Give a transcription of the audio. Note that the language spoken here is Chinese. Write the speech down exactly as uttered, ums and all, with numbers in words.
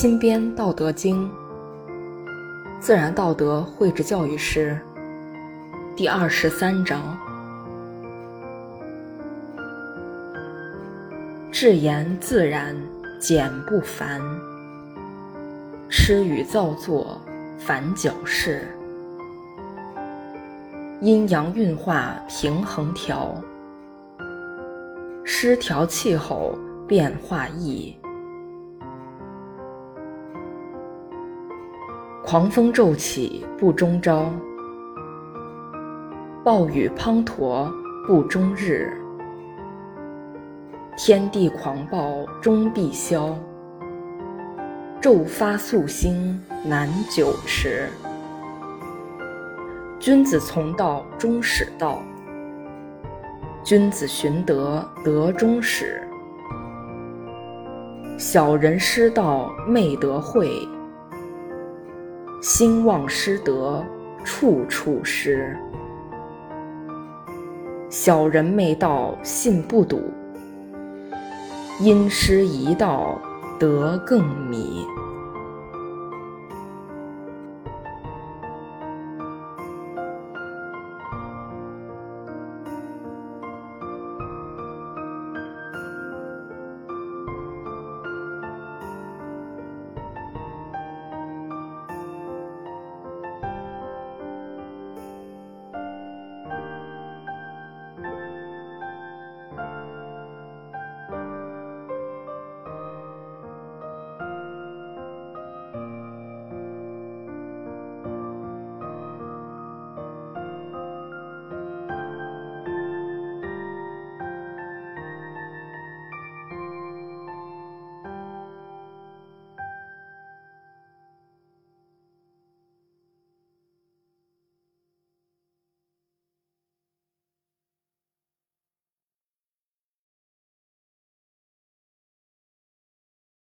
新编道德经自然道德绘制教育师第二十三章，至言自然简不繁，痴语造作反矫饰，阴阳运化平衡调，失调气候变化易。狂风骤起不终朝，暴雨滂沱不终日，天地狂暴终必消，骤发夙兴难久迟。君子从道终始道，君子寻德德终始，小人失道昧德慧，兴旺失德处处失。小人昧道信不笃，因失一道德更迷。